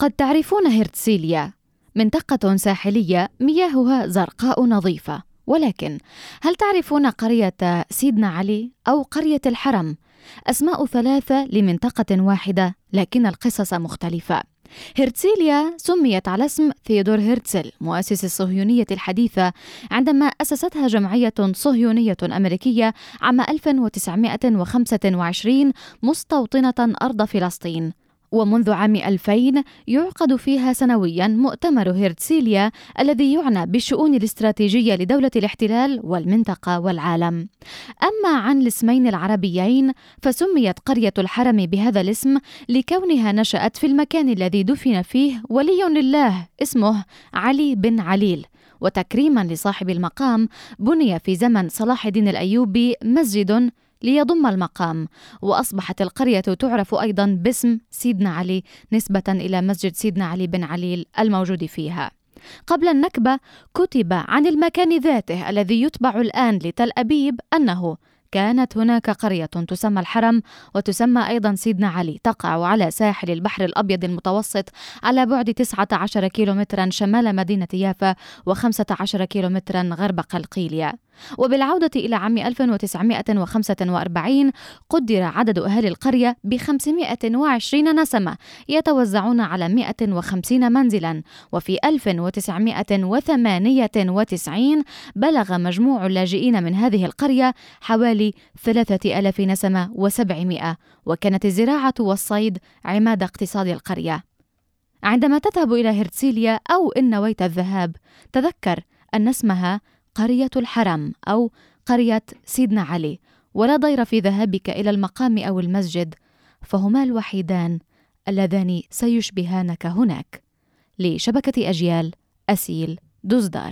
قد تعرفون هرتسيليا، منطقة ساحلية مياهها زرقاء نظيفة، ولكن هل تعرفون قرية سيدنا علي أو قرية الحرم؟ أسماء ثلاثة لمنطقة واحدة لكن القصص مختلفة. هرتسيليا سميت على اسم ثيودور هرتزل مؤسس الصهيونية الحديثة عندما أسستها جمعية صهيونية أمريكية عام 1925 مستوطنة أرض فلسطين، ومنذ عام 2000 يعقد فيها سنويا مؤتمر هرتسيليا الذي يعنى بالشؤون الاستراتيجية لدولة الاحتلال والمنطقة والعالم. أما عن الاسمين العربيين فسميت قرية الحرم بهذا الاسم لكونها نشأت في المكان الذي دفن فيه ولي لله اسمه علي بن عليل، وتكريما لصاحب المقام بني في زمن صلاح الدين الأيوبي مسجد ليضم المقام، وأصبحت القرية تعرف أيضا باسم سيدنا علي نسبة إلى مسجد سيدنا علي بن عليل الموجود فيها. قبل النكبة كتب عن المكان ذاته الذي يتبع الآن لتل أبيب أنه كانت هناك قرية تسمى الحرم وتسمى أيضا سيدنا علي، تقع على ساحل البحر الأبيض المتوسط على بعد 19 كيلومترا شمال مدينة يافا و15 كيلومترا غرب قلقيلية. وبالعودة إلى عام 1945 قدر عدد أهالي القرية ب 520 نسمة يتوزعون على 150 منزلا، وفي 1998 بلغ مجموع اللاجئين من هذه القرية حوالي 3000 نسمة و700، وكانت الزراعة والصيد عماد اقتصاد القرية. عندما تذهب إلى هرتسيليا أو إن نويت الذهاب تذكر أن اسمها قرية الحرم أو قرية سيدنا علي، ولا ضير في ذهابك إلى المقام أو المسجد، فهما الوحيدان اللذان سيشبهانك هناك. لشبكة أجيال، أسيل دزدار.